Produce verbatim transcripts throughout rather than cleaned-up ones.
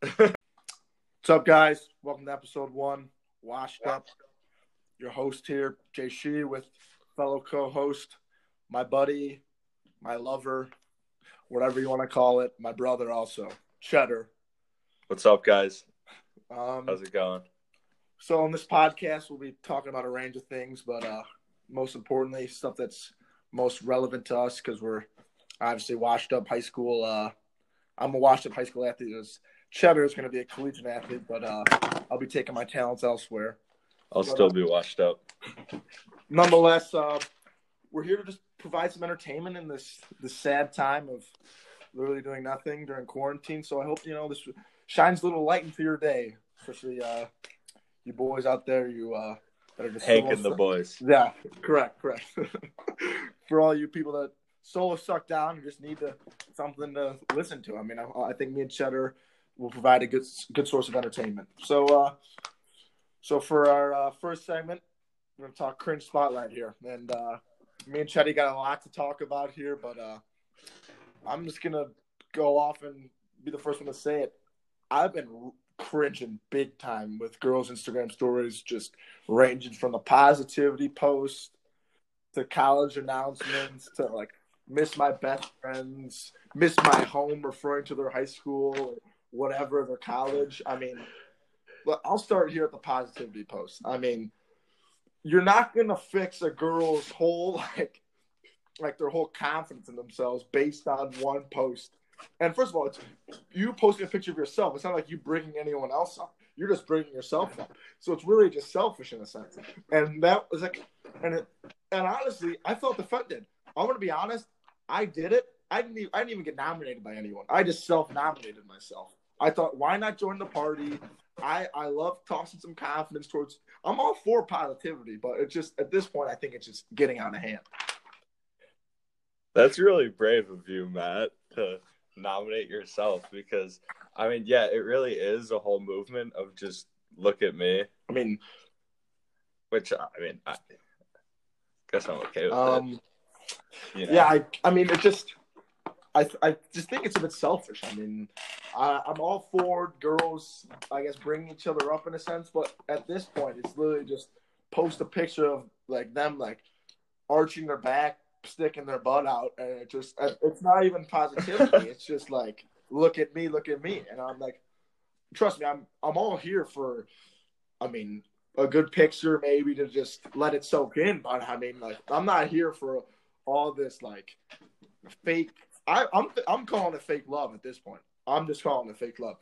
What's up, guys? Welcome to episode one, Washed Up. Your host here, Jay Shee, with fellow co-host, my buddy, my lover, whatever you want to call it, my brother also, Cheddar. What's up, guys? Um, How's it going? So on this podcast, we'll be talking about a range of things, but uh, most importantly, stuff that's most relevant to us because we're obviously washed up high school. Uh, I'm a washed up high school athlete. Cheddar is going to be a collegiate athlete, but uh, I'll be taking my talents elsewhere. I'll but, still be washed up. Nonetheless, uh, we're here to just provide some entertainment in this, this sad time of literally doing nothing during quarantine. So I hope, you know, this shines a little light into your day, especially uh, you boys out there. You uh, that are just Hank and stuff. The boys. Yeah, correct, correct. For all you people that soul is sucked down, you just need to, something to listen to. I mean, I, I think me and Cheddar will provide a good good source of entertainment. So, uh, so for our uh, first segment, we're going to talk Cringe Spotlight here. And uh, me and Cheddar got a lot to talk about here, but uh, I'm just going to go off and be the first one to say it. I've been cringing big time with girls' Instagram stories, just ranging from the positivity post to college announcements to, like, miss my best friends, miss my home, referring to their high school, or whatever, their college. I mean, I'll start here at the positivity post. I mean, you're not going to fix a girl's whole, like, like their whole confidence in themselves based on one post. And first of all, it's you posting a picture of yourself. It's not like you bringing anyone else up. You're just bringing yourself up. So it's really just selfish in a sense. And that was like, and it, and honestly, I felt defended. I'm going to be honest. I did it. I didn't even, I didn't even get nominated by anyone. I just self-nominated myself. I thought, why not join the party? I, I love tossing some confidence towards – I'm all for positivity, but it just – at this point, I think it's just getting out of hand. That's really brave of you, Matt, to nominate yourself because, I mean, yeah, it really is a whole movement of just look at me. I mean – Which, I mean, I guess I'm okay with um, that. You know? Yeah, I, I mean, it just – I I just think it's a bit selfish. I mean, I, I'm all for girls, I guess, bringing each other up in a sense. But at this point, it's literally just post a picture of, like, them, like, arching their back, sticking their butt out. And it just – it's not even positivity. It's just, like, look at me, look at me. And I'm like – trust me, I'm I'm all here for, I mean, a good picture maybe to just let it soak in. But, I mean, like, I'm not here for – all this like fake, I, I'm I'm calling it fake love at this point. I'm just calling it fake love.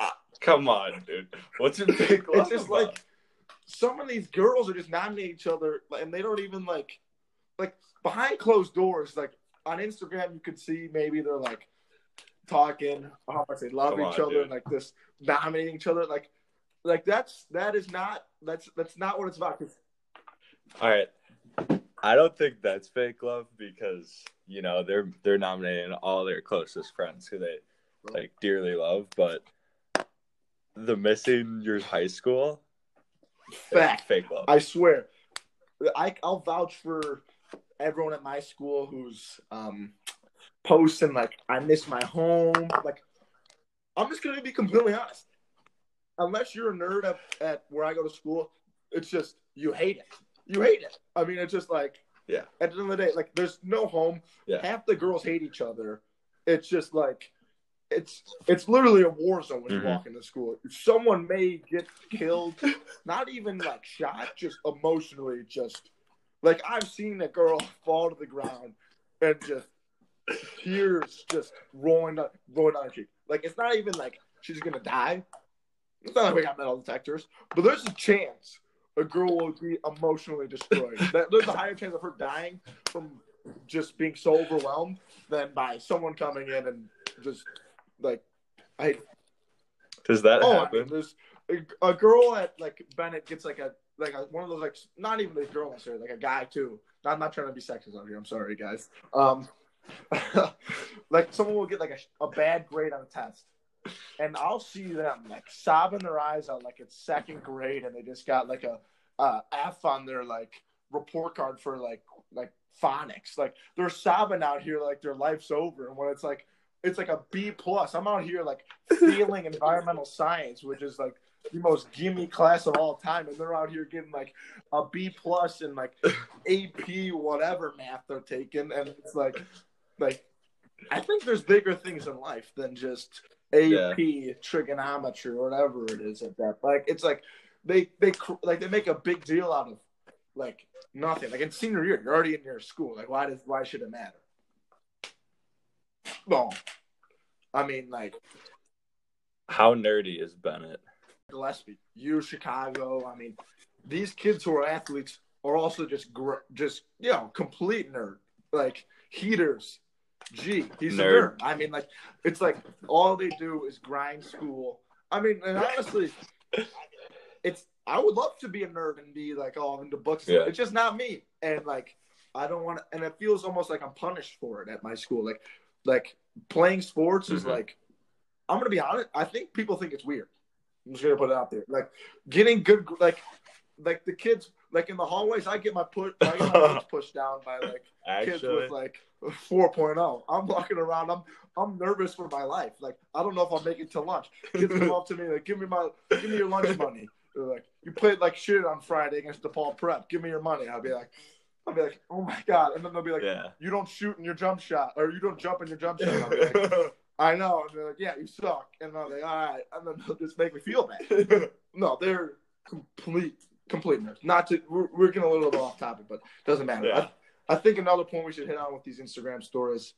I, Come on, dude. What's your fake love? It's just about? Like some of these girls are just nominating each other, and they don't even like like behind closed doors. Like on Instagram, you could see maybe they're like talking how much they love Come each on, other, dude. And like this nominating each other. Like like that's that is not that's that's not what it's about. All right. I don't think that's fake love because, you know, they're they're nominating all their closest friends who they, like, dearly love. But the missing your high school, fact, fake love. I swear. I, I'll vouch for everyone at my school who's um, posting, like, I miss my home. Like, I'm just going to be completely honest. Unless you're a nerd at, at where I go to school, it's just you hate it. You hate it. I mean, it's just like, yeah. At the end of the day, like, there's no home. Yeah. Half the girls hate each other. It's just like, it's it's literally a war zone when mm-hmm. you walk into school. Someone may get killed, not even like shot, just emotionally. Just like I've seen a girl fall to the ground and just tears just rolling down, rolling down her cheek. Like it's not even like she's gonna die. It's not like we got metal detectors, but there's a chance. A girl will be emotionally destroyed. That, there's a higher chance of her dying from just being so overwhelmed than by someone coming in and just, like, I... Does that oh, happen? I mean, there's a, a girl at, like, Bennett gets, like, a, like, a, one of those, like, not even a girl, necessarily, like, a guy, too. I'm not trying to be sexist out here. I'm sorry, guys. Um, like, someone will get, like, a, a bad grade on a test. And I'll see them, like, sobbing their eyes out like it's second grade and they just got, like, a uh, F on their, like, report card for, like, like phonics. Like, they're sobbing out here like their life's over. And when it's, like, it's like a B plus. I'm out here like failing environmental science, which is like the most gimme class of all time, and they're out here getting like a B plus and like A P whatever math they're taking, and it's like, like I think there's bigger things in life than just A P yeah. trigonometry or whatever it is at that. Like it's like they they like they make a big deal out of like nothing. Like in senior year, you're already in your school. Like why does why should it matter? Well, I mean, like, how nerdy is Bennett? Gillespie, U Chicago. I mean, these kids who are athletes are also just, gr- just you know, complete nerd. Like, heaters. Gee, he's nerd. a nerd. I mean, like, it's like all they do is grind school. I mean, and honestly, it's I would love to be a nerd and be like, oh, into books. Yeah. It's just not me. And like, I don't want to, and it feels almost like I'm punished for it at my school. Like, like playing sports is mm-hmm. like, I'm going to be honest. I think people think it's weird. I'm just going to put it out there. Like getting good, like, like the kids, like in the hallways, I get my push, I get my pushed down by like Actually. kids with like four point oh. I'm walking around. I'm, I'm nervous for my life. Like, I don't know if I'll make it to lunch. Kids come up to me, like, give me my, give me your lunch money. They're like, you played like shit on Friday against DePaul Prep. Give me your money. I'll be like, I'll be like, oh my God. And then they'll be like, yeah. you don't shoot in your jump shot, or you don't jump in your jump shot. I'll be like, I know. And they're like, yeah, you suck. And I'm like, all right. And then they'll just make me feel bad. No, they're complete, complete nerds. Not to, we're, we're getting a little bit off topic, but it doesn't matter. Yeah. I, I think another point we should hit on with these Instagram stories,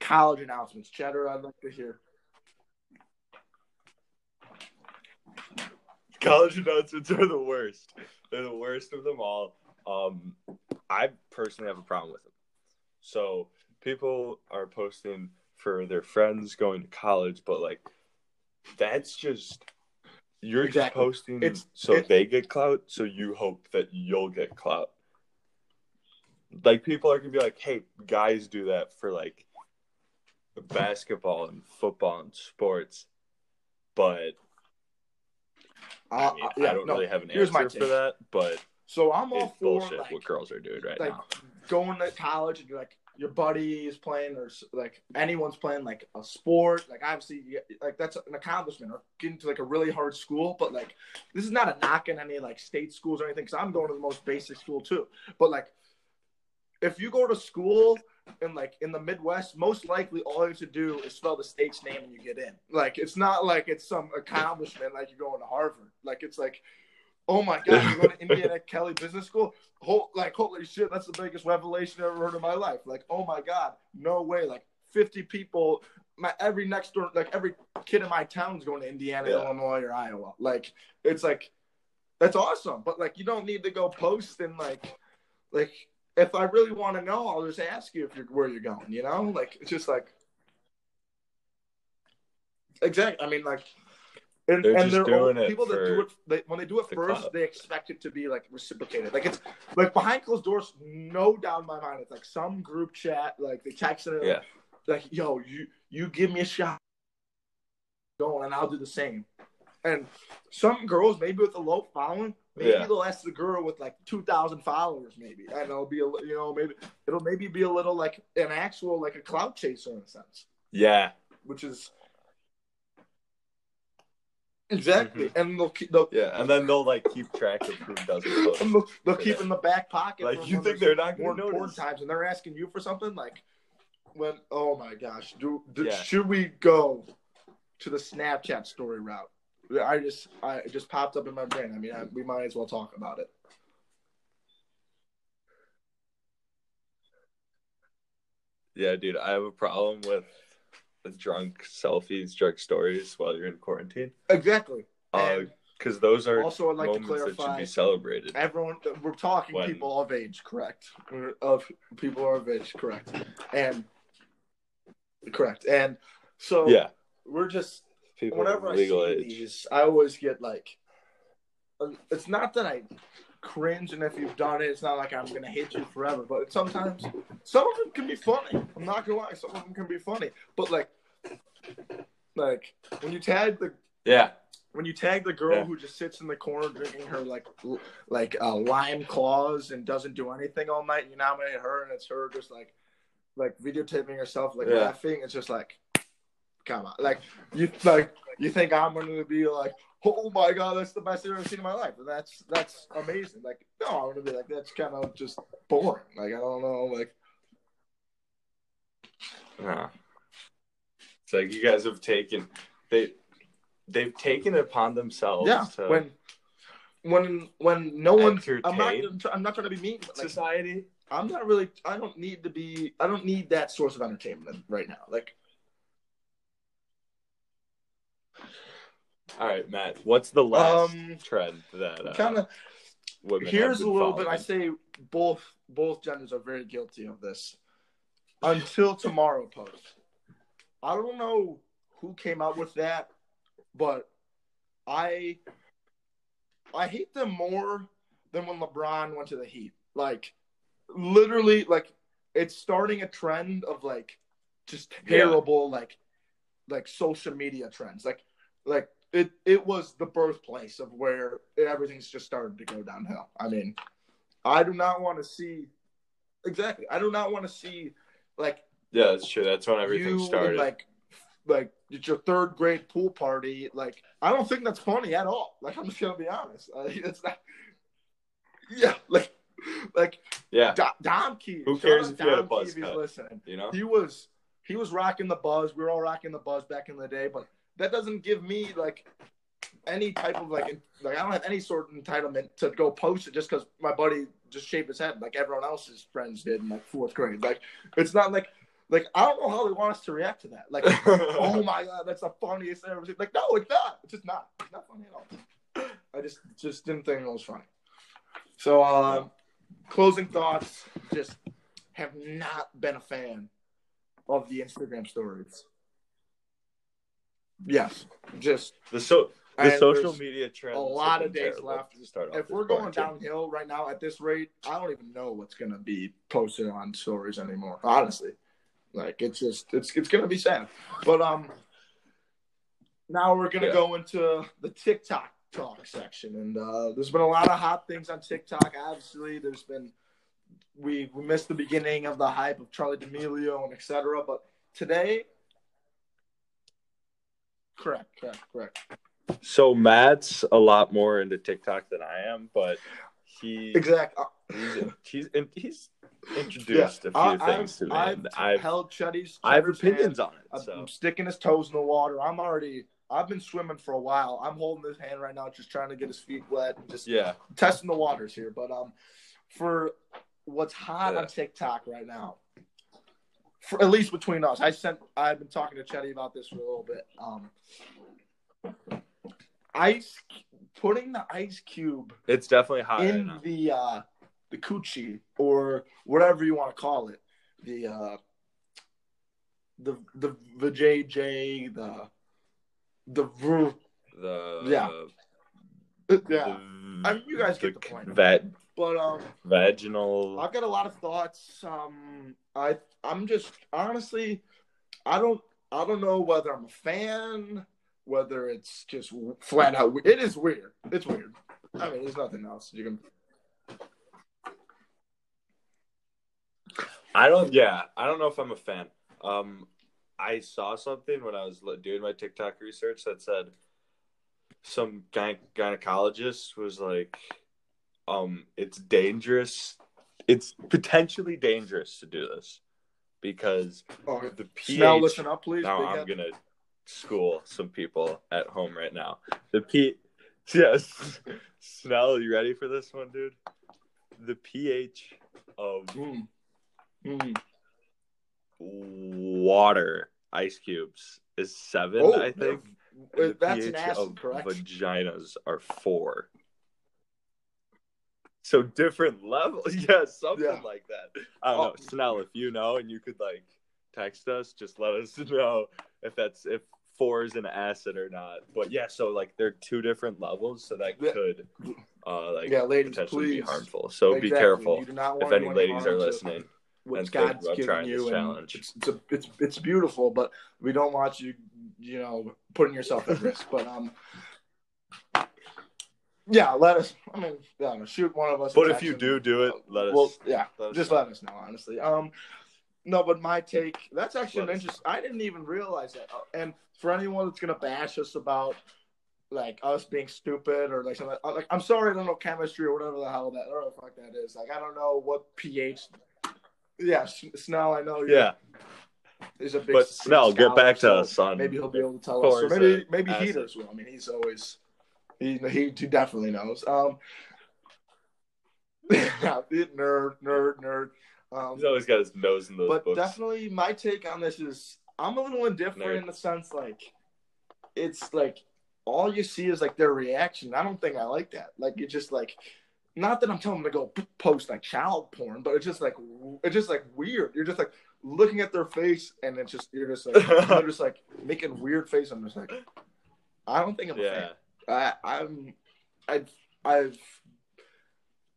college announcements. Cheddar, I'd like to hear. College announcements are the worst. They're the worst of them all. Um, I personally have a problem with them. So people are posting for their friends going to college, but like that's just you're exactly. just posting it's, so it's, they get clout. So you hope that you'll get clout. Like people are gonna be like, "Hey, guys, do that for like basketball and football and sports," but I, mean, uh, yeah, I don't no, really have an answer for that, but. So I'm all it's for bullshit like, what girls are doing right like, now. Going to college and like your buddy is playing or like anyone's playing like a sport. Like obviously, like that's an accomplishment or getting to like a really hard school. But like this is not a knock in any like state schools or anything because I'm going to the most basic school too. But like if you go to school and like in the Midwest, most likely all you have to do is spell the state's name and you get in. Like it's not like it's some accomplishment like you're going to Harvard. Like it's like. Oh my God! You go to Indiana Kelly Business School. Whole, like holy shit, that's the biggest revelation I've ever heard in my life. Like oh my God, no way! Like fifty people, my every next door, like every kid in my town's going to Indiana, yeah. Illinois, or Iowa. Like it's like that's awesome, but like you don't need to go post and like like if I really want to know, I'll just ask you if you're where you're going. You know, like it's just like exactly. I mean like. And they're, and they're doing all, it people that do it they, when they do it the first, club. They expect it to be like reciprocated. Like it's like behind closed doors, no doubt in my mind. It's like some group chat, like they text it, yeah. like, like yo, you you give me a shot, going and I'll do the same. And some girls, maybe with a low following, maybe yeah. they'll ask the girl with like two thousand followers, maybe, and it'll be a, you know maybe it'll maybe be a little like an actual like a clout chaser in a sense. Yeah, which is. Exactly, mm-hmm. and they'll keep. They'll, yeah, and then they'll like keep track of who doesn't. Post they'll they'll keep that. In the back pocket. Like you think they're not going to notice times, and they're asking you for something like, "When? Oh my gosh, do, do yeah. should we go to the Snapchat story route?" I just, I it just popped up in my brain. I mean, I, we might as well talk about it. Yeah, dude, I have a problem with. Drunk selfies, drunk stories while you're in quarantine. Exactly. Because uh, those are also I'd like moments to clarify, that should be celebrated. Everyone, we're talking when... people of age, correct? Of people are of age, correct? And correct. And so yeah, we're just people whenever I see age. These, I always get like, it's not that I cringe, and if you've done it, it's not like I'm gonna hate you forever. But sometimes, some of them can be funny. I'm not gonna lie, some of them can be funny. But like. Like when you tag the yeah when you tag the girl yeah. who just sits in the corner drinking her like like uh, lime claws and doesn't do anything all night, you nominate her and it's her just like like videotaping yourself, like yeah. laughing. It's just like, come on, like you like you think I'm gonna be like, oh my god, that's the best I've ever seen in my life, and that's that's amazing. Like no, I'm gonna be like, that's kind of just boring. Like I don't know, like yeah. It's like you guys have taken they they've taken it upon themselves. Yeah, to when when when no one, I'm not I'm not trying to be mean. But like, society, I'm not really. I don't need to be. I don't need that source of entertainment right now. Like. All right, Matt. What's the last um, trend that uh, kind of? Here's a little following? bit. I say both both genders are very guilty of this. Until tomorrow post. I don't know who came out with that, but I I hate them more than when LeBron went to the Heat. Like literally, like it's starting a trend of like just terrible yeah. like like social media trends. Like like. It it was the birthplace of where everything's just started to go downhill. I mean, I do not want to see exactly. I do not want to see like yeah, that's true. That's when everything started. Like like it's your third grade pool party. Like I don't think that's funny at all. Like I'm just gonna be honest. Uh, it's not. Yeah, like like yeah. Dom, Dom Key. Who cares if Dom you had a buzz Key cut? Listening. You know, he was he was rocking the buzz. We were all rocking the buzz back in the day, but. That doesn't give me like any type of like like I don't have any sort of entitlement to go post it just because my buddy just shaved his head like everyone else's friends did in like fourth grade. Like it's not like like I don't know how they want us to react to that. Like oh my god, that's the funniest thing I've ever seen. Like no, it's not. It's just not. It's not funny at all. I just just didn't think it was funny. So uh, closing thoughts. Just have not been a fan of the Instagram stories. Yes, just the so the social media trend. A lot of days left. If we're going downhill right now at this rate, I don't even know what's gonna be posted on stories anymore. Honestly, like it's just it's it's gonna be sad. But um, now we're gonna yeah. go into the TikTok talk section, and uh, there's been a lot of hot things on TikTok. Obviously, there's been we we missed the beginning of the hype of Charli D'Amelio and et cetera. But today. Correct, correct, correct. So Matt's a lot more into TikTok than I am, but he exactly he's in, he's, in, he's introduced yeah, a few I, things I've, to me. I've, and I've held Chetty's. I have opinions hand. on it. So. I'm sticking his toes in the water. I'm already. I've been swimming for a while. I'm holding his hand right now, just trying to get his feet wet and just yeah. testing the waters here. But um, for what's hot yeah. on TikTok right now. For, at least between us, I sent. I've been talking to Chetty about this for a little bit. Um, ice putting the ice cube. It's definitely hot in right the uh, the coochie or whatever you want to call it. The uh, the the vajayjay the the the, the yeah the, yeah. I mean, you guys the, get the point. That. But um, vaginal. I've got a lot of thoughts. Um, I I'm just honestly, I don't I don't know whether I'm a fan, whether it's just flat out. It is weird. It's weird. I mean, there's nothing else you can. I don't. Yeah, I don't know if I'm a fan. Um, I saw something when I was doing my TikTok research that said some gyne- gynecologist was like. Um, it's dangerous. It's potentially dangerous to do this because oh, the pH. Now listen up, please. Now I'm head. gonna school some people at home right now. The pH. Yes, Snell, you ready for this one, dude? The pH of mm. Mm. water ice cubes is seven, oh, I think. No. The That's pH an acid, of correct? Vaginas are four. So different levels. Yeah, something yeah. like that. I don't oh. know. Snell, if you know and you could, like, text us, just let us know if that's if four is an acid or not. But, yeah, so, like, they're two different levels, so that could, uh, like, yeah, ladies, potentially please. be harmful. So exactly. be careful if any ladies are listening. And God's think about trying you this challenge. It's, it's, a, it's, it's beautiful, but we don't want you, you know, putting yourself at risk. But, um... yeah, let us. I mean, yeah, shoot one of us. But if you do do it, let us. Well, yeah, let us just know. let us know. Honestly, um, No, but my take, that's actually an interesting, I didn't even realize that. And for anyone that's going to bash us about, like, us being stupid or, like, something, like, I'm sorry, I don't know chemistry or whatever the hell that, I don't know what the fuck that is. Like, I don't know what pH. Yeah, Snell, I know. Yeah. He's a big But Snell, get back to us, son. Maybe he'll be able to tell us. Or maybe maybe he does well. I mean, he's always, he he, he definitely knows. Um, nerd, nerd, nerd. Um, he's always got his nose in those but books. But definitely my take on this is I'm a little indifferent Nerd. in the sense, like, it's, like, all you see is, like, their reaction. I don't think I like that. Like, it's just, like, not that I'm telling them to go post, like, child porn, but it's just, like, it's just, like, weird. You're just, like, looking at their face, and it's just, you're just, like, they're just, like, making weird face. I'm just, like, I don't think I'm yeah. a fan. I, I'm, I've, I've.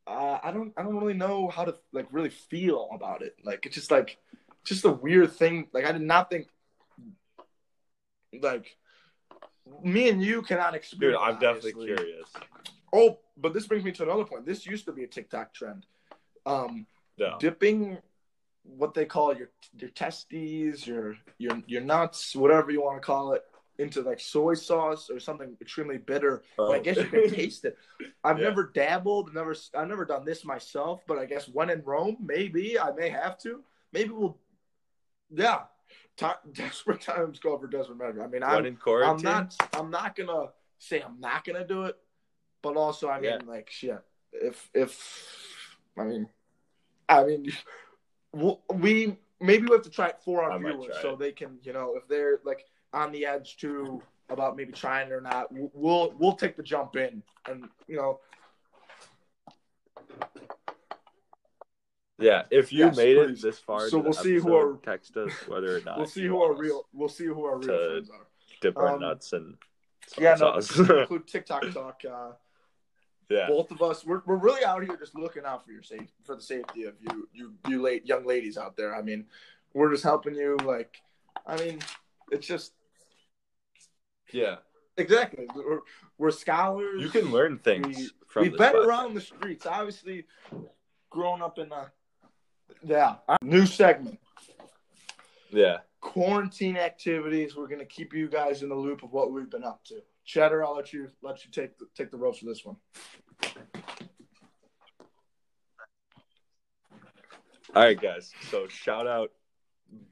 Uh, I don't. I don't really know how to like really feel about it. Like it's just like, just a weird thing. Like I did not think. Like, me and you cannot experience. Dude, I'm obviously. definitely curious. Oh, but this brings me to another point. This used to be a TikTok trend. Um, yeah. Dipping, what they call your your testes, your your your nuts, whatever you want to call it, into like soy sauce or something extremely bitter. Oh. I guess you can taste it. I've yeah. never dabbled, never I've never done this myself, but I guess when in Rome, maybe I may have to. Maybe we'll yeah. T- desperate times call for desperate measure. I mean, I'm, I'm not I'm not gonna say I'm not gonna do it, but also I mean yeah. like shit. If if I mean I mean we maybe we have to try it for our I viewers so it. they can, you know, if they're like on the edge too about maybe trying it or not. We'll we'll take the jump in, and you know. Yeah, if you yes, made please. it this far, so we'll see who are text us whether or not. We'll see who are real. We'll see who our real friends are. Dip our um, nuts and yeah, no, include TikTok talk. Uh, yeah, both of us, we're we're really out here just looking out for your safety, for the safety of you you you late young ladies out there. I mean, we're just helping you. Like, I mean, it's just. Yeah. Exactly. We're, we're scholars. You can learn things we, from We've been around the streets. Obviously, growing up in a... Yeah. New segment. Yeah. Quarantine activities. We're going to keep you guys in the loop of what we've been up to. Cheddar, I'll let you let you take the, take the ropes for this one. All right, guys. So, shout out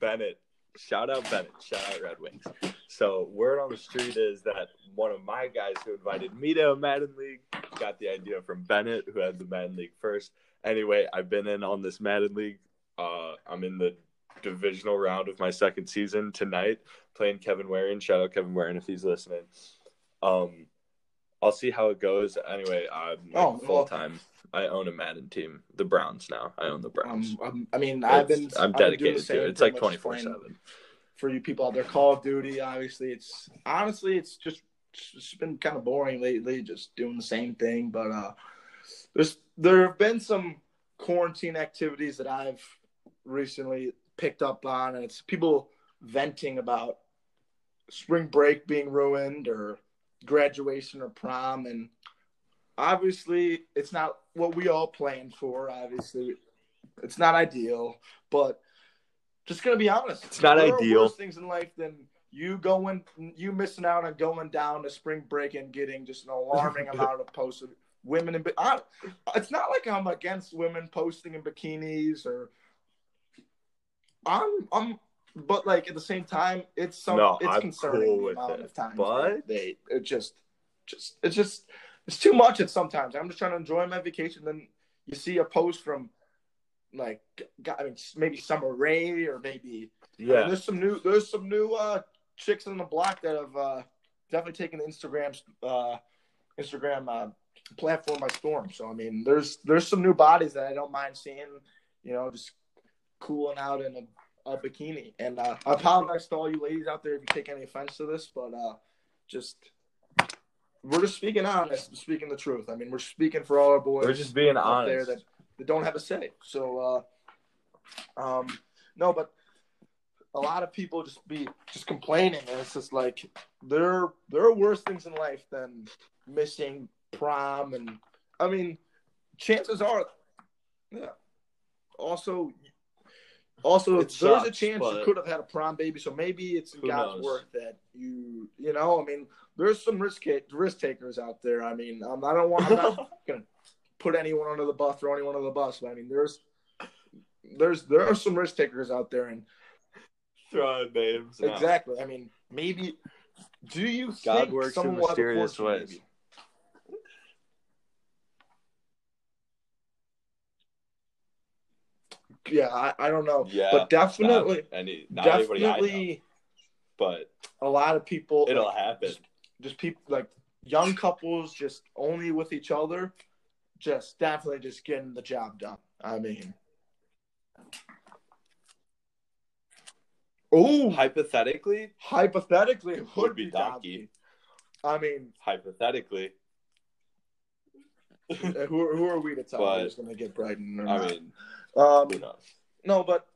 Bennett. Shout out Bennett. Shout out Red Wings. So word on the street is that one of my guys who invited me to a Madden League got the idea from Bennett, who had the Madden League first. Anyway, I've been in on this Madden League. Uh, I'm in the divisional round of my second season tonight, playing Kevin Warren. Shout out Kevin Warren if he's listening. Um, I'll see how it goes. Anyway, I'm like oh, full-time. Well, I own a Madden team, the Browns now. I own the Browns. Um, I mean, I've been, I'm dedicated to it. It's like twenty-four seven. For you people out there, Call of Duty, obviously, it's honestly, it's just it's been kind of boring lately, just doing the same thing. But uh, there's there have been some quarantine activities that I've recently picked up on, and it's people venting about spring break being ruined or graduation or prom, and obviously it's not what we all planned for. Obviously it's not ideal, but just gonna be honest, it's not there ideal are worse things in life than you going you missing out on going down to spring break and getting just an alarming amount of posts of women in, I, it's not like I'm against women posting in bikinis or I'm I'm But, like, at the same time, it's some, no, it's I'm concerning cool the amount it. of time. But they, it just, just, it's just, it's too much at sometimes. I'm just trying to enjoy my vacation. Then you see a post from, like, I mean, maybe Summer Rae or maybe, yeah. I mean, there's some new, there's some new uh, chicks on the block that have uh, definitely taken the Instagram's, uh, Instagram uh, platform by storm. So, I mean, there's, there's some new bodies that I don't mind seeing, you know, just cooling out in a, a bikini, and uh, I apologize to all you ladies out there if you take any offense to this, but uh, just we're just speaking honest, speaking the truth. I mean, we're speaking for all our boys. We're just being honest there that, that don't have a say. So, uh, um, no, but a lot of people just be just complaining, and it's just like there there are worse things in life than missing prom, and I mean, chances are, yeah. Also. Also, it there's sucks, a chance you could have had a prom baby, so maybe it's in God's knows? work that you, you know, I mean, there's some risk risk takers out there. I mean, I'm, I don't want, I'm not gonna put anyone under the bus, throw anyone under the bus, but I mean, there's, there's, there are some risk takers out there, and throwing names. Exactly. No. I mean, maybe. Do you God think works in mysterious ways? Maybe? Yeah, I, I don't know. Yeah, but definitely, not any, not definitely, I know, but a lot of people. It'll like, happen. Just, just people like young couples, just only with each other, just definitely just getting the job done. I mean, oh, hypothetically, hypothetically it would, would be donkey. I mean, hypothetically, who who are we to tell? But, who's going to get Brighton? Or I not? mean. Um, no, but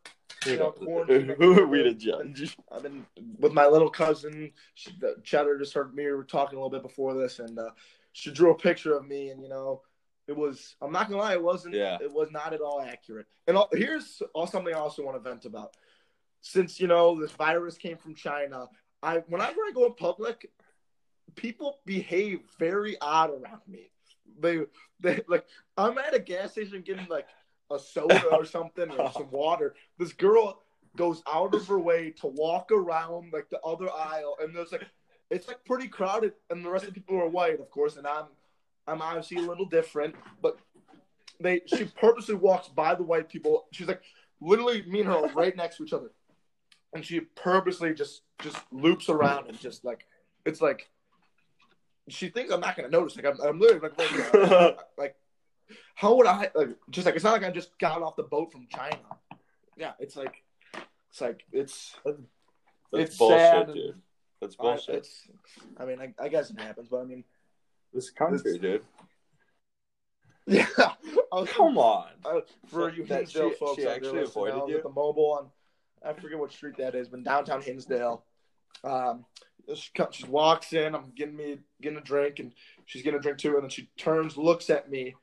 you know, who are we to judge? I've been with my little cousin. She, the Cheddar just heard me. We were talking a little bit before this, and uh, she drew a picture of me. And you know, it was. I'm not gonna lie, it wasn't. Yeah. It was not at all accurate. And all, here's something I also want to vent about. Since you know this virus came from China, I whenever I go in public, people behave very odd around me. They they like I'm at a gas station getting like. a soda or something or some water. This girl goes out of her way to walk around like the other aisle, and there's like it's like pretty crowded, and the rest of the people are white, of course, and I'm I'm obviously a little different, but they she purposely walks by the white people. She's like literally me and her right next to each other, and she purposely just just loops around and just like it's like she thinks I'm not gonna notice. Like I'm, I'm literally like like, like how would I like, just like it's not like I just got off the boat from China. Yeah, it's like it's like it's that's, that's it's bullshit, sad, dude. That's bullshit. I, it's, I mean, I, I guess it happens, but I mean, this country, dude. Yeah, was, come on. I, for so you Hinsdale she, folks, she actually avoided now, you with the mobile on. I forget what street that is, but downtown Hinsdale. Um, she, she walks in. I'm getting me getting a drink, and she's getting a drink too, and then she turns, looks at me.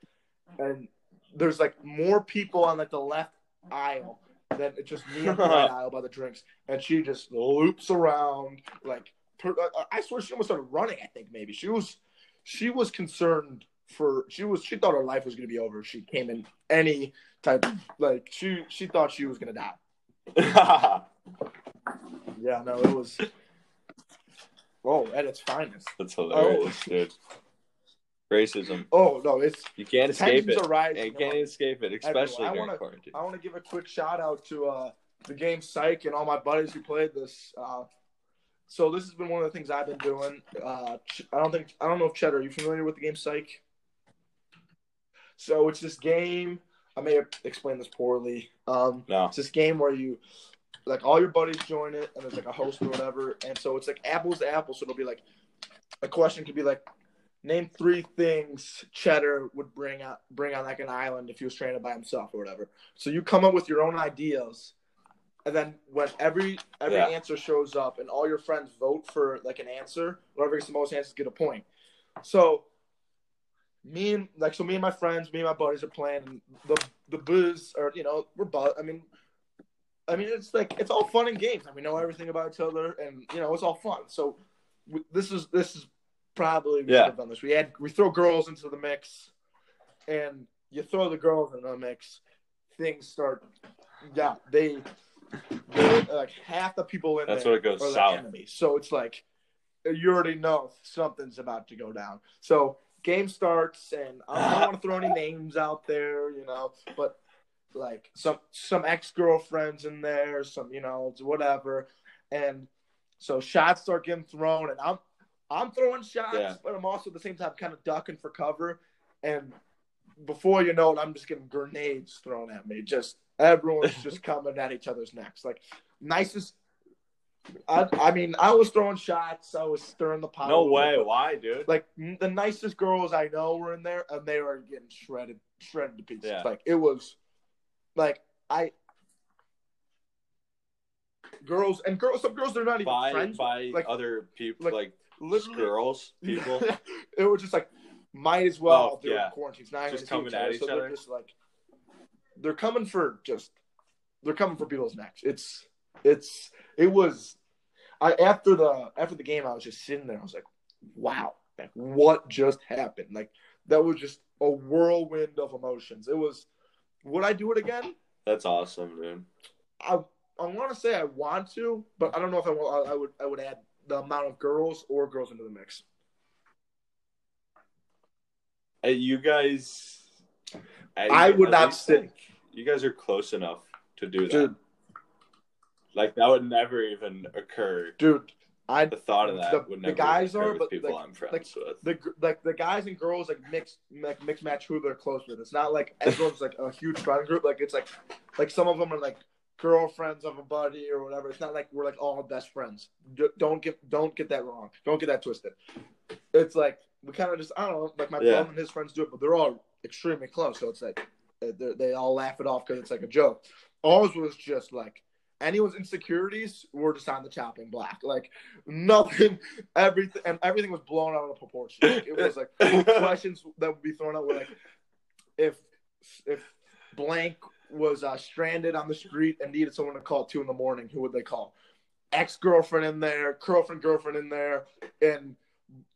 And there's like more people on like the left aisle than it's just me on the right aisle by the drinks, and she just loops around like per, I swear she almost started running. I think maybe she was she was concerned for she was she thought her life was gonna be over if she came in any type of, like she she thought she was gonna die. Yeah, no, it was oh at its finest. That's hilarious, oh. dude. Racism. Oh no, it's you can't escape it. Rising, you can't know, escape it, especially everyone. during I wanna, quarantine. I want to give a quick shout out to uh, the game Psych and all my buddies who played this. Uh, so this has been one of the things I've been doing. Uh, I don't think I don't know if Cheddar, are you familiar with the game Psych? So it's this game. I may have explained this poorly. Um, no, it's this game where you like all your buddies join it, and there's like a host or whatever, and so it's like apples to apples. So it'll be like a question could be like. Name three things Cheddar would bring out, bring on like an island if he was stranded by himself or whatever. So you come up with your own ideas, and then when every every yeah. answer shows up, and all your friends vote for like an answer, whoever gets the most answers get a point. So me and like so me and my friends, me and my buddies are playing. The the booze are you know we're bu- I mean, I mean it's like it's all fun and games. And we know everything about each other, and you know it's all fun. So we, this is this is. Probably we yeah. should have done this. We had we throw girls into the mix, and you throw the girls into the mix. Things start, yeah. They, they like half the people in That's there what it goes are south. Like enemies. So it's like you already know something's about to go down. So game starts, and I don't want to throw any names out there, you know, but like some some ex girlfriends in there, some you know whatever, and so shots start getting thrown, and I'm. I'm throwing shots, yeah. but I'm also at the same time kind of ducking for cover. And before you know it, I'm just getting grenades thrown at me. Just everyone's just coming at each other's necks. Like nicest. I, I mean, I was throwing shots. I was stirring the pot. No way! But, why, dude? Like the nicest girls I know were in there, and they were getting shredded, shredded to pieces. Yeah. Like it was, like I. Girls and girls. Some girls they're not even by, friends by with. Like, other people. Like. like Literally, girls, people. It was just like, might as well. Oh, they're yeah. in quarantine. It's not just coming at each other. So they're just like, they're coming for just they're coming for people's necks. It's it's it was I after the after the game I was just sitting there. I was like, wow, like what just happened? Like that was just a whirlwind of emotions. It was. Would I do it again? That's awesome, dude. I I want to say I want to, but I don't know if I will. I, I would I would add the amount of girls or girls into the mix. Hey, you guys. I, I would not think you guys are close enough to do that. Dude, like that would never even occur, dude. I the thought of that the, would never. The guys occur are, but people like, I'm friends like, with. The like the guys and girls like mix like mix match who they're close with. It's not like everyone's like a huge friend group. Like it's like like some of them are like girlfriends of a buddy or whatever. It's not like we're like all best friends. Don't get don't get that wrong. Don't get that twisted. It's like we kind of just I don't know. Like my yeah. mom and his friends do it, but they're all extremely close. So it's like they all laugh it off because it's like a joke. Ours was just like. Anyone's insecurities were just on the chopping block. Like nothing, everything, and everything was blown out of proportion. Like, it was like questions that would be thrown out were like, if if blank was uh, stranded on the street and needed someone to call at two in the morning, who would they call? Ex girlfriend in there, girlfriend girlfriend in there, and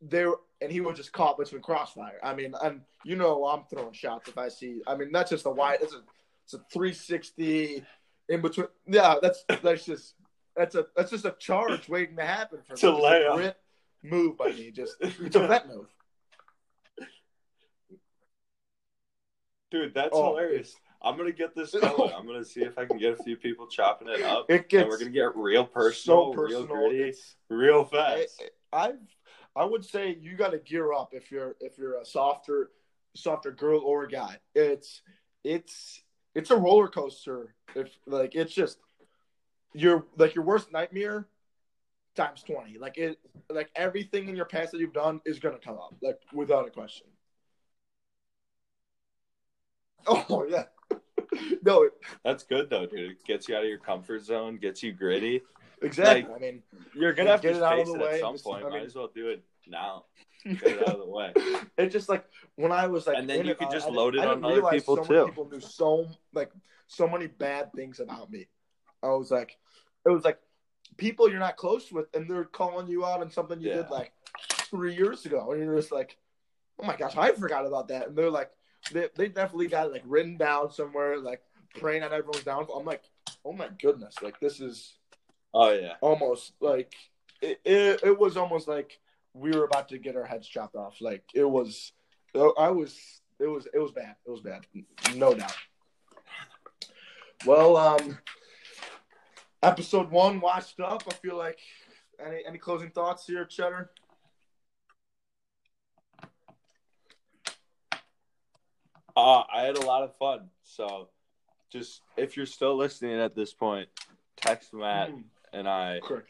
they were, and he was just caught between crossfire. I mean, and you know I'm throwing shots if I see. I mean that's just a wide. It's a it's a three sixty. In between, yeah, that's that's just that's a that's just a charge waiting to happen for me. It's a layup move by me. Just it's a vet move, dude. That's oh, hilarious. I'm gonna get this going. I'm gonna see if I can get a few people chopping it up. It gets and we're gonna get real personal, so personal. real gritty, real fast. I, I I would say you gotta gear up if you're if you're a softer softer girl or guy. It's it's. It's a roller coaster. If like it's just your like your worst nightmare times twenty. Like it like everything in your past that you've done is gonna come up, like without a question. Oh yeah. No it, that's good though, dude. It gets you out of your comfort zone, gets you gritty. Exactly. Like, I mean you're gonna have to get it out of the way at some point. I mean, might as well do it now. Get it out of the way. It's just like when I was like, and then you could just load it on other people too. Many people knew so like so many bad things about me. I was like, it was like people you're not close with, and they're calling you out on something you yeah. did like three years ago, and you're just like, oh my gosh, I forgot about that. And they're like, they they definitely got it like written down somewhere, like praying on everyone's downfall. I'm like, oh my goodness, like this is, oh yeah, almost like it. It, it was almost like. We were about to get our heads chopped off. Like it was, I was, it was, it was bad. It was bad, no doubt. Well, um, episode one watched up. I feel like any any closing thoughts here, Cheddar? Uh, I had a lot of fun. So, just if you're still listening at this point, text Matt mm. and I. Correct.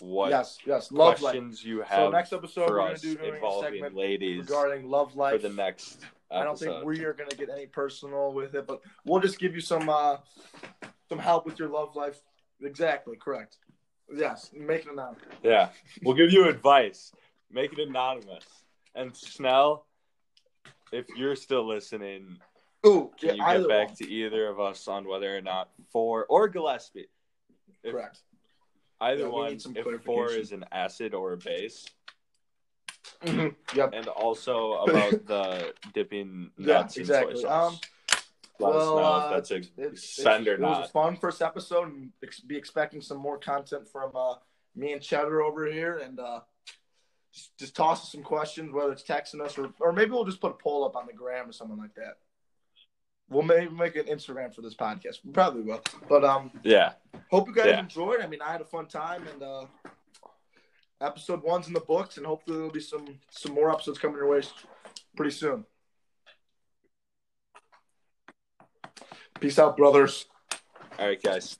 What yes, yes. Love questions life. You have so next episode, for we're us do involving a ladies regarding love life for the next episode. I don't think we are going to get any personal with it, but we'll just give you some uh, some help with your love life. Exactly, correct. Yes, make it anonymous. Yeah, we'll give you advice. Make it anonymous. And Snell, if you're still listening, Ooh, can yeah, you get back one. to either of us on whether or not four or Gillespie? If, correct. Either yeah, one, if four is an acid or a base. Mm-hmm. Yep. And also about the dipping nuts yeah, exactly. in soy sauce. Um, Let well, us know if that's a it, it, send or it not. It was a fun first episode. And be expecting some more content from uh, me and Cheddar over here. And uh, just, just toss us some questions, whether it's texting us. Or, or maybe we'll just put a poll up on the gram or something like that. We'll maybe make an Instagram for this podcast. We probably will. But um, yeah. Hope you guys yeah. enjoyed. I mean, I had a fun time, and uh, episode one's in the books, and hopefully there'll be some some more episodes coming your way pretty soon. Peace out, brothers. All right, guys.